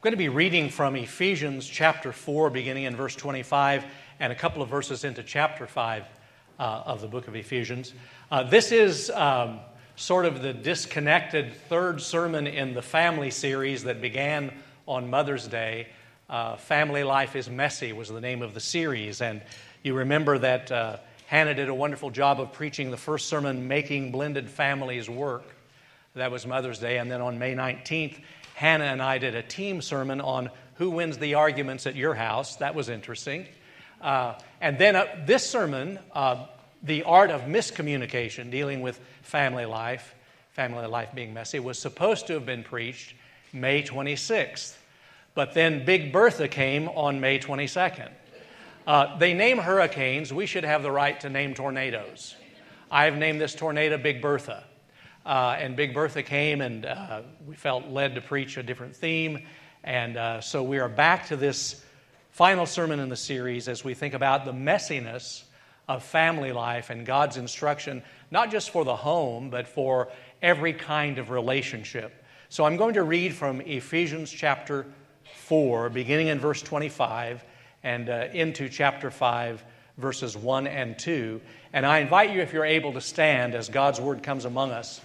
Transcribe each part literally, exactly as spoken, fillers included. I'm going to be reading from Ephesians chapter four, beginning in verse twenty-five, and a couple of verses into chapter five uh, of the book of Ephesians. Uh, this is um, sort of the disconnected third sermon in the family series that began on Mother's Day. Uh, Family Life is Messy was the name of the series, and you remember that uh, Hannah did a wonderful job of preaching the first sermon, Making Blended Families Work. That was Mother's Day, and then on May nineteenth, Hannah and I did a team sermon on who wins the arguments at your house. That was interesting. Uh, and then uh, this sermon, uh, the art of miscommunication, dealing with family life, family life being messy, was supposed to have been preached May twenty-sixth. But then Big Bertha came on May twenty-second. Uh, they name hurricanes. We should have the right to name tornadoes. I've named this tornado Big Bertha. Uh, and Big Bertha came, and uh, we felt led to preach a different theme. And uh, so we are back to this final sermon in the series as we think about the messiness of family life and God's instruction, not just for the home, but for every kind of relationship. So I'm going to read from Ephesians chapter four, beginning in verse twenty-five, and uh, into chapter five, verses one and two. And I invite you, if you're able, to stand as God's word comes among us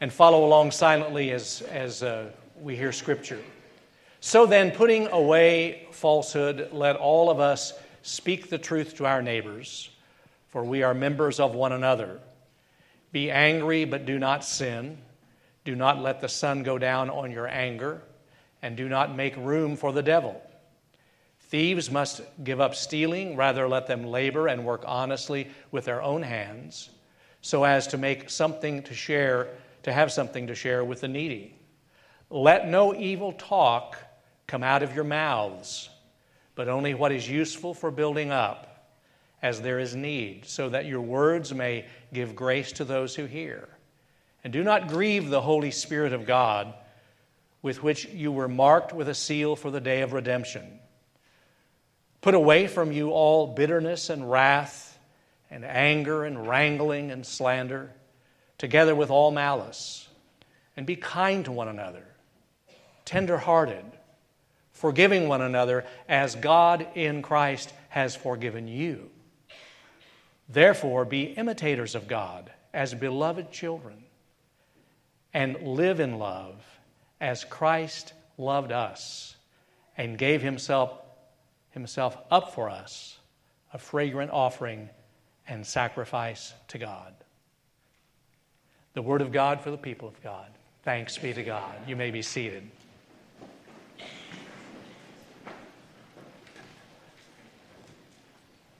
and follow along silently as, as uh, we hear Scripture. So then, putting away falsehood, let all of us speak the truth to our neighbors, for we are members of one another. Be angry, but do not sin. Do not let the sun go down on your anger, and do not make room for the devil. Thieves must give up stealing, rather let them labor and work honestly with their own hands, so as to make something to share, to have something to share with the needy. Let no evil talk come out of your mouths, but only what is useful for building up, as there is need, so that your words may give grace to those who hear. And do not grieve the Holy Spirit of God, with which you were marked with a seal for the day of redemption. Put away from you all bitterness and wrath and anger and wrangling and slander, together with all malice, and be kind to one another, tender-hearted, forgiving one another as God in Christ has forgiven you. Therefore, be imitators of God as beloved children, and live in love as Christ loved us and gave himself, himself up for us, a fragrant offering and sacrifice to God. The word of God for the people of God. Thanks be to God. You may be seated.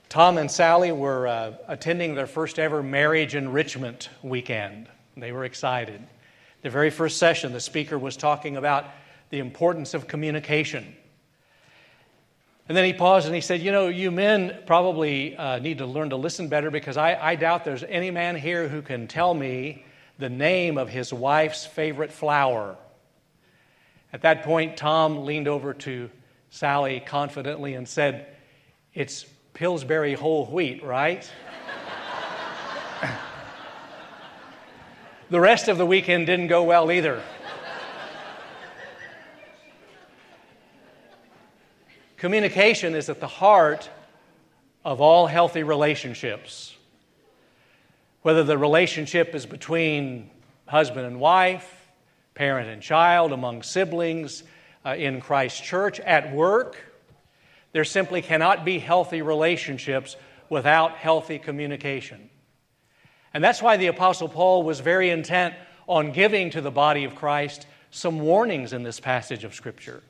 Tom and Sally were uh, attending their first ever marriage enrichment weekend. They were excited. The very first session, the speaker was talking about the importance of communication. And then he paused and he said, you know, you men probably uh, need to learn to listen better, because I, I doubt there's any man here who can tell me the name of his wife's favorite flower. At that point, Tom leaned over to Sally confidently and said, it's Pillsbury whole wheat, right? The rest of the weekend didn't go well either. Communication is at the heart of all healthy relationships. Whether the relationship is between husband and wife, parent and child, among siblings, uh, in Christ's church, at work, there simply cannot be healthy relationships without healthy communication. And that's why the Apostle Paul was very intent on giving to the body of Christ some warnings in this passage of Scripture.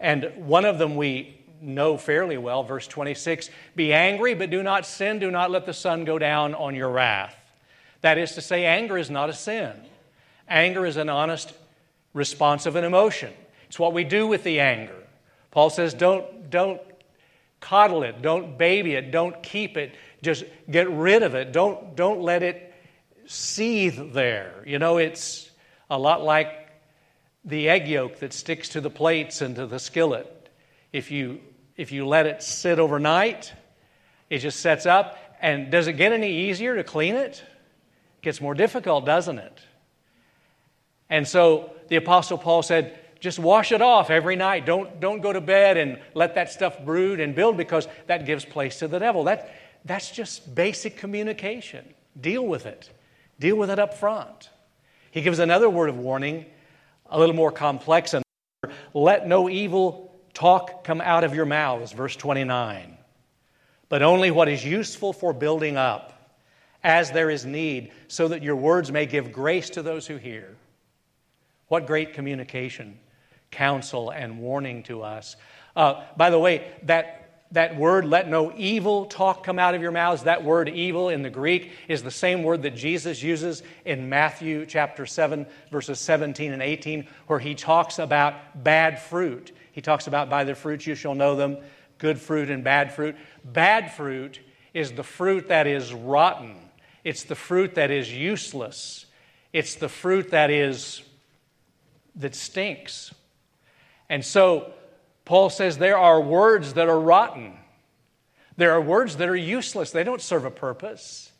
And one of them we know fairly well, verse twenty-six, be angry, but do not sin. Do not let the sun go down on your wrath. That is to say, anger is not a sin. Anger is an honest response of an emotion. It's what we do with the anger. Paul says, don't, don't coddle it. Don't baby it. Don't keep it. Just get rid of it. Don't, don't let it seethe there. You know, it's a lot like the egg yolk that sticks to the plates and to the skillet. If you if you let it sit overnight, it just sets up. And does it get any easier to clean it? It gets more difficult, doesn't it? And so the Apostle Paul said, just wash it off every night. Don't, don't go to bed and let that stuff brood and build, because that gives place to the devil. That, that's just basic communication. Deal with it. Deal with it up front. He gives another word of warning, a little more complex. And let no evil talk come out of your mouths, verse twenty-nine. But only what is useful for building up, as there is need, so that your words may give grace to those who hear. What great communication, counsel, and warning to us. Uh, by the way, that, that word, let no evil talk come out of your mouths, that word evil in the Greek is the same word that Jesus uses in Matthew chapter seven, verses seventeen and eighteen, where he talks about bad fruit. He talks about, by their fruits you shall know them, good fruit and bad fruit. Bad fruit is the fruit that is rotten. It's the fruit that is useless. It's the fruit that is... that stinks. And so Paul says there are words that are rotten. There are words that are useless. They don't serve a purpose.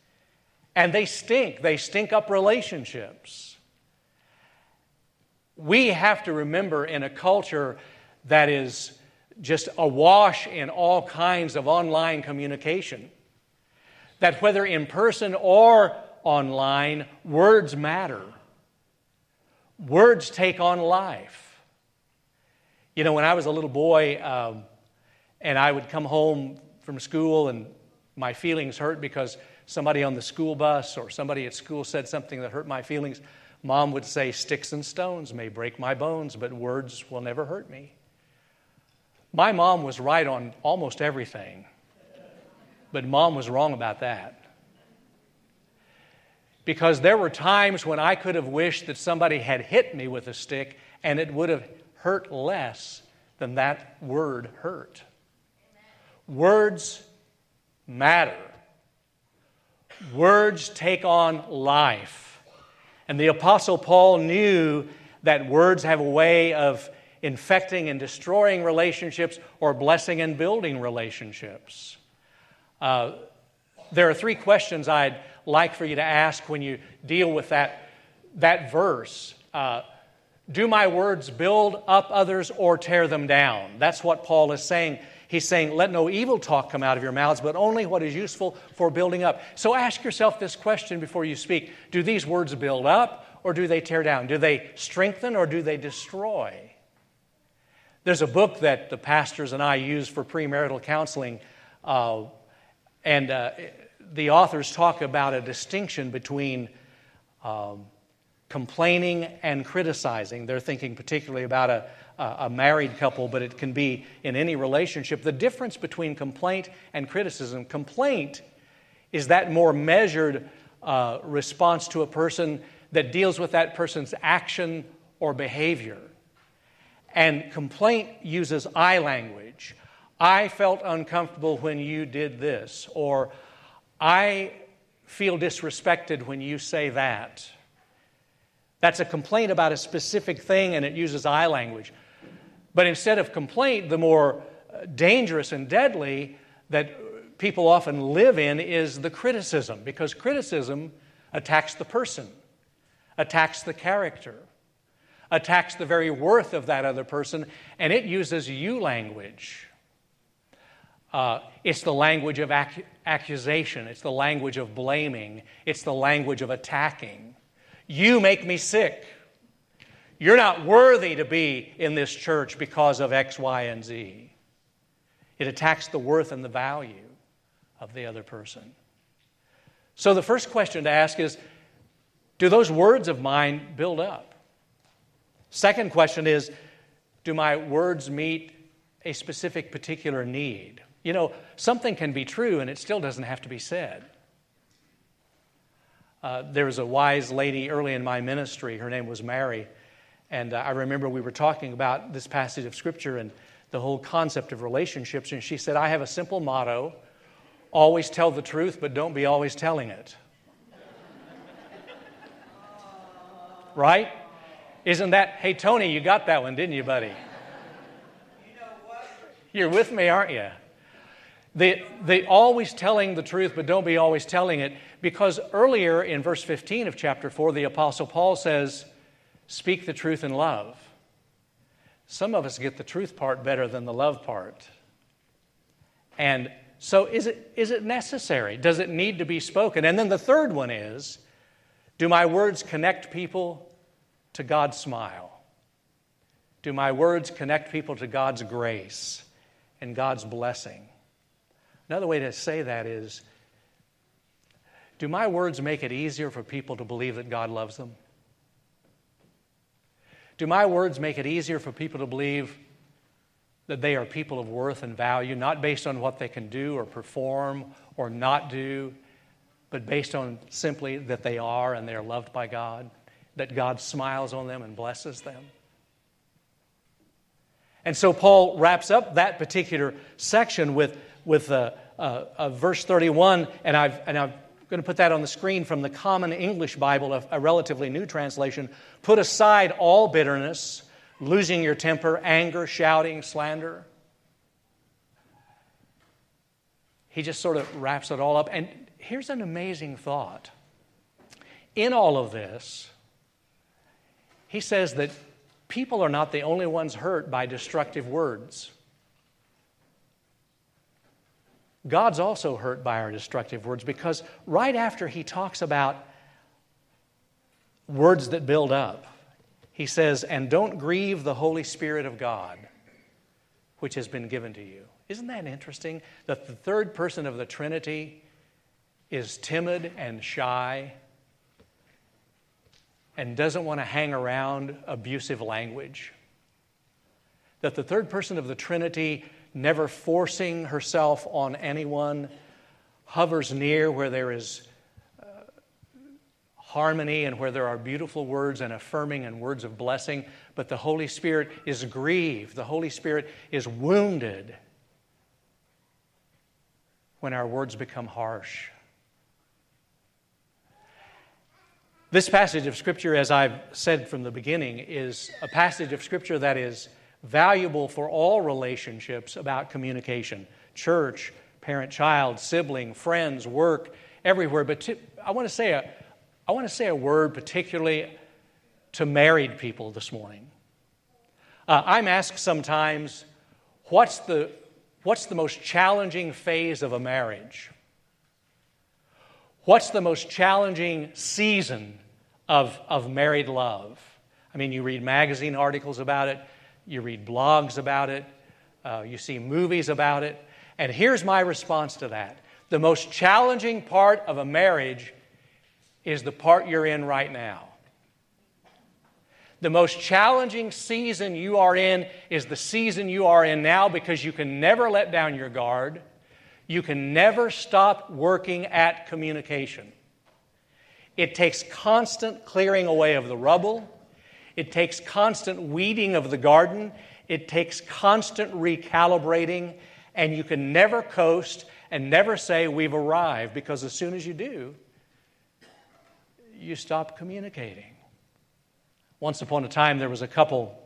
And they stink. They stink up relationships. We have to remember, in a culture that is just awash in all kinds of online communication, that whether in person or online, words matter. Words take on life. You know, when I was a little boy, um, and I would come home from school and my feelings hurt because somebody on the school bus or somebody at school said something that hurt my feelings, Mom would say, "Sticks and stones may break my bones, but words will never hurt me." My mom was right on almost everything, but Mom was wrong about that. Because there were times when I could have wished that somebody had hit me with a stick and it would have hurt less than that word hurt. Amen. Words matter. Words take on life. And the Apostle Paul knew that words have a way of infecting and destroying relationships or blessing and building relationships. Uh, there are three questions I'd like for you to ask when you deal with that, that verse. Uh, do my words build up others or tear them down? That's what Paul is saying. He's saying, let no evil talk come out of your mouths, but only what is useful for building up. So ask yourself this question before you speak. Do these words build up or do they tear down? Do they strengthen or do they destroy? There's a book that the pastors and I use for premarital counseling, uh, and... Uh, the authors talk about a distinction between um, complaining and criticizing. They're thinking particularly about a, a married couple, but it can be in any relationship. The difference between complaint and criticism. Complaint is that more measured uh, response to a person that deals with that person's action or behavior. And complaint uses I language. I felt uncomfortable when you did this, or I feel disrespected when you say that. That's a complaint about a specific thing, and it uses I language. But instead of complaint, the more dangerous and deadly that people often live in is the criticism, because criticism attacks the person, attacks the character, attacks the very worth of that other person, and it uses you language. Uh, it's the language of ac- accusation. It's the language of blaming. It's the language of attacking. You make me sick. You're not worthy to be in this church because of X, Y, and Z. It attacks the worth and the value of the other person. So the first question to ask is, do those words of mine build up? Second question is, do my words meet a specific particular need? You know, something can be true and it still doesn't have to be said. Uh, there was a wise lady early in my ministry. Her name was Mary. And uh, I remember we were talking about this passage of Scripture and the whole concept of relationships. And she said, I have a simple motto, always tell the truth, but don't be always telling it. Right? Isn't that, hey, Tony, you got that one, didn't you, buddy? You're with me, aren't you? They, they always telling the truth, but don't be always telling it. Because earlier in verse fifteen of chapter four, the Apostle Paul says, speak the truth in love. Some of us get the truth part better than the love part. And so is it is it necessary? Does it need to be spoken? And then the third one is, do my words connect people to God's smile? Do my words connect people to God's grace and God's blessing? Another way to say that is, do my words make it easier for people to believe that God loves them? Do my words make it easier for people to believe that they are people of worth and value, not based on what they can do or perform or not do, but based on simply that they are and they are loved by God, that God smiles on them and blesses them? And so Paul wraps up that particular section with with uh, uh, uh, verse thirty-one, and I've and I've. I'm going to put that on the screen from the Common English Bible, a, a relatively new translation. Put aside all bitterness, losing your temper, anger, shouting, slander. He just sort of wraps it all up. And here's an amazing thought. In all of this, he says that people are not the only ones hurt by destructive words. God's also hurt by our destructive words, because right after he talks about words that build up, he says, and don't grieve the Holy Spirit of God, which has been given to you. Isn't that interesting that the third person of the Trinity is timid and shy and doesn't want to hang around abusive language? That the third person of the Trinity, never forcing herself on anyone, hovers near where there is uh, harmony and where there are beautiful words and affirming and words of blessing. But the Holy Spirit is grieved. The Holy Spirit is wounded when our words become harsh. This passage of Scripture, as I've said from the beginning, is a passage of Scripture that is valuable for all relationships about communication: church, parent, child, sibling, friends, work, everywhere. But to, I want to say a, I want to say a word particularly to married people this morning. Uh, I'm asked sometimes, what's the what's the most challenging phase of a marriage? What's the most challenging season of of married love? I mean, you read magazine articles about it. You read blogs about it, uh, you see movies about it, and here's my response to that. The most challenging part of a marriage is the part you're in right now. The most challenging season you are in is the season you are in now, because you can never let down your guard. You can never stop working at communication. It takes constant clearing away of the rubble. It takes constant weeding of the garden. It takes constant recalibrating. And you can never coast and never say we've arrived, because as soon as you do, you stop communicating. Once upon a time, there was a couple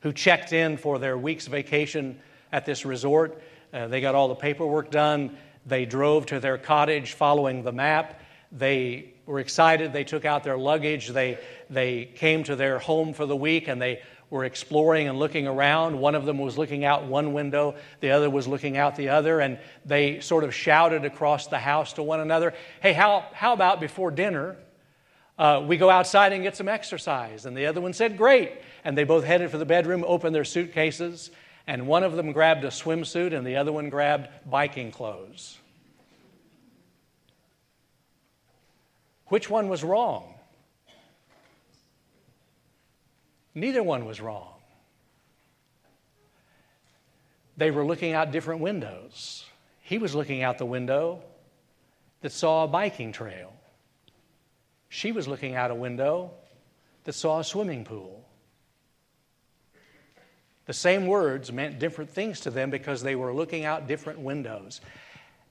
who checked in for their week's vacation at this resort. Uh, they got all the paperwork done. They drove to their cottage following the map. They were excited. They took out their luggage. They they came to their home for the week, and they were exploring and looking around. One of them was looking out one window. The other was looking out the other, and they sort of shouted across the house to one another, "Hey, how how about before dinner, uh, we go outside and get some exercise?" And the other one said, "Great." And they both headed for the bedroom, opened their suitcases, and one of them grabbed a swimsuit, and the other one grabbed biking clothes. Which one was wrong? Neither one was wrong. They were looking out different windows. He was looking out the window that saw a biking trail. She was looking out a window that saw a swimming pool. The same words meant different things to them because they were looking out different windows.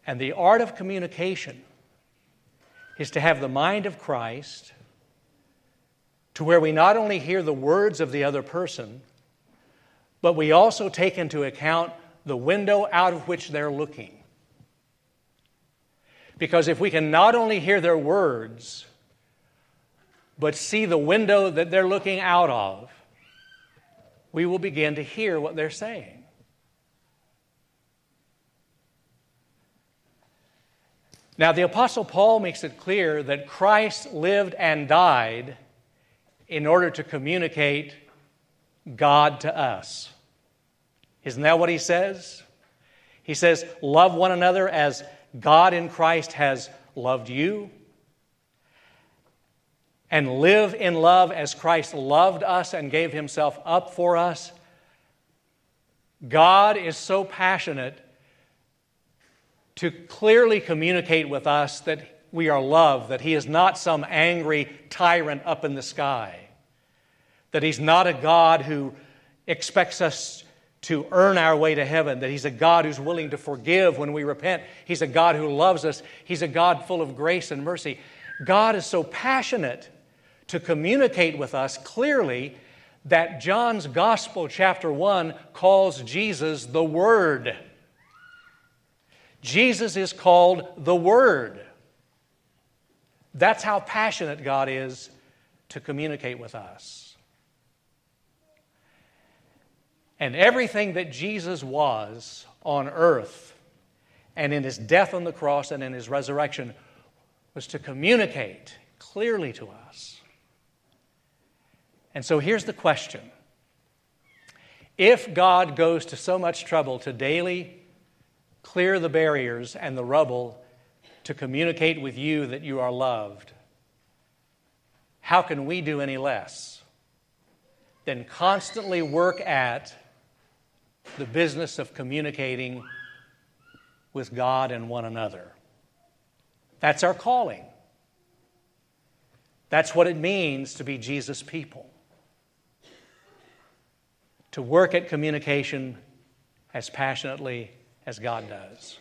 And the art of communication is to have the mind of Christ, to where we not only hear the words of the other person, but we also take into account the window out of which they're looking. Because if we can not only hear their words, but see the window that they're looking out of, we will begin to hear what they're saying. Now, the Apostle Paul makes it clear that Christ lived and died in order to communicate God to us. Isn't that what he says? He says, love one another as God in Christ has loved you, and live in love as Christ loved us and gave himself up for us. God is so passionate to clearly communicate with us that we are loved, that he is not some angry tyrant up in the sky, that he's not a God who expects us to earn our way to heaven, that he's a God who's willing to forgive when we repent. He's a God who loves us. He's a God full of grace and mercy. God is so passionate to communicate with us clearly that John's Gospel, chapter one, calls Jesus the Word. Jesus is called the Word. That's how passionate God is to communicate with us. And everything that Jesus was on earth and in his death on the cross and in his resurrection was to communicate clearly to us. And so here's the question. If God goes to so much trouble to daily clear the barriers and the rubble to communicate with you that you are loved, how can we do any less than constantly work at the business of communicating with God and one another? That's our calling. That's what it means to be Jesus' people, to work at communication as passionately as God does.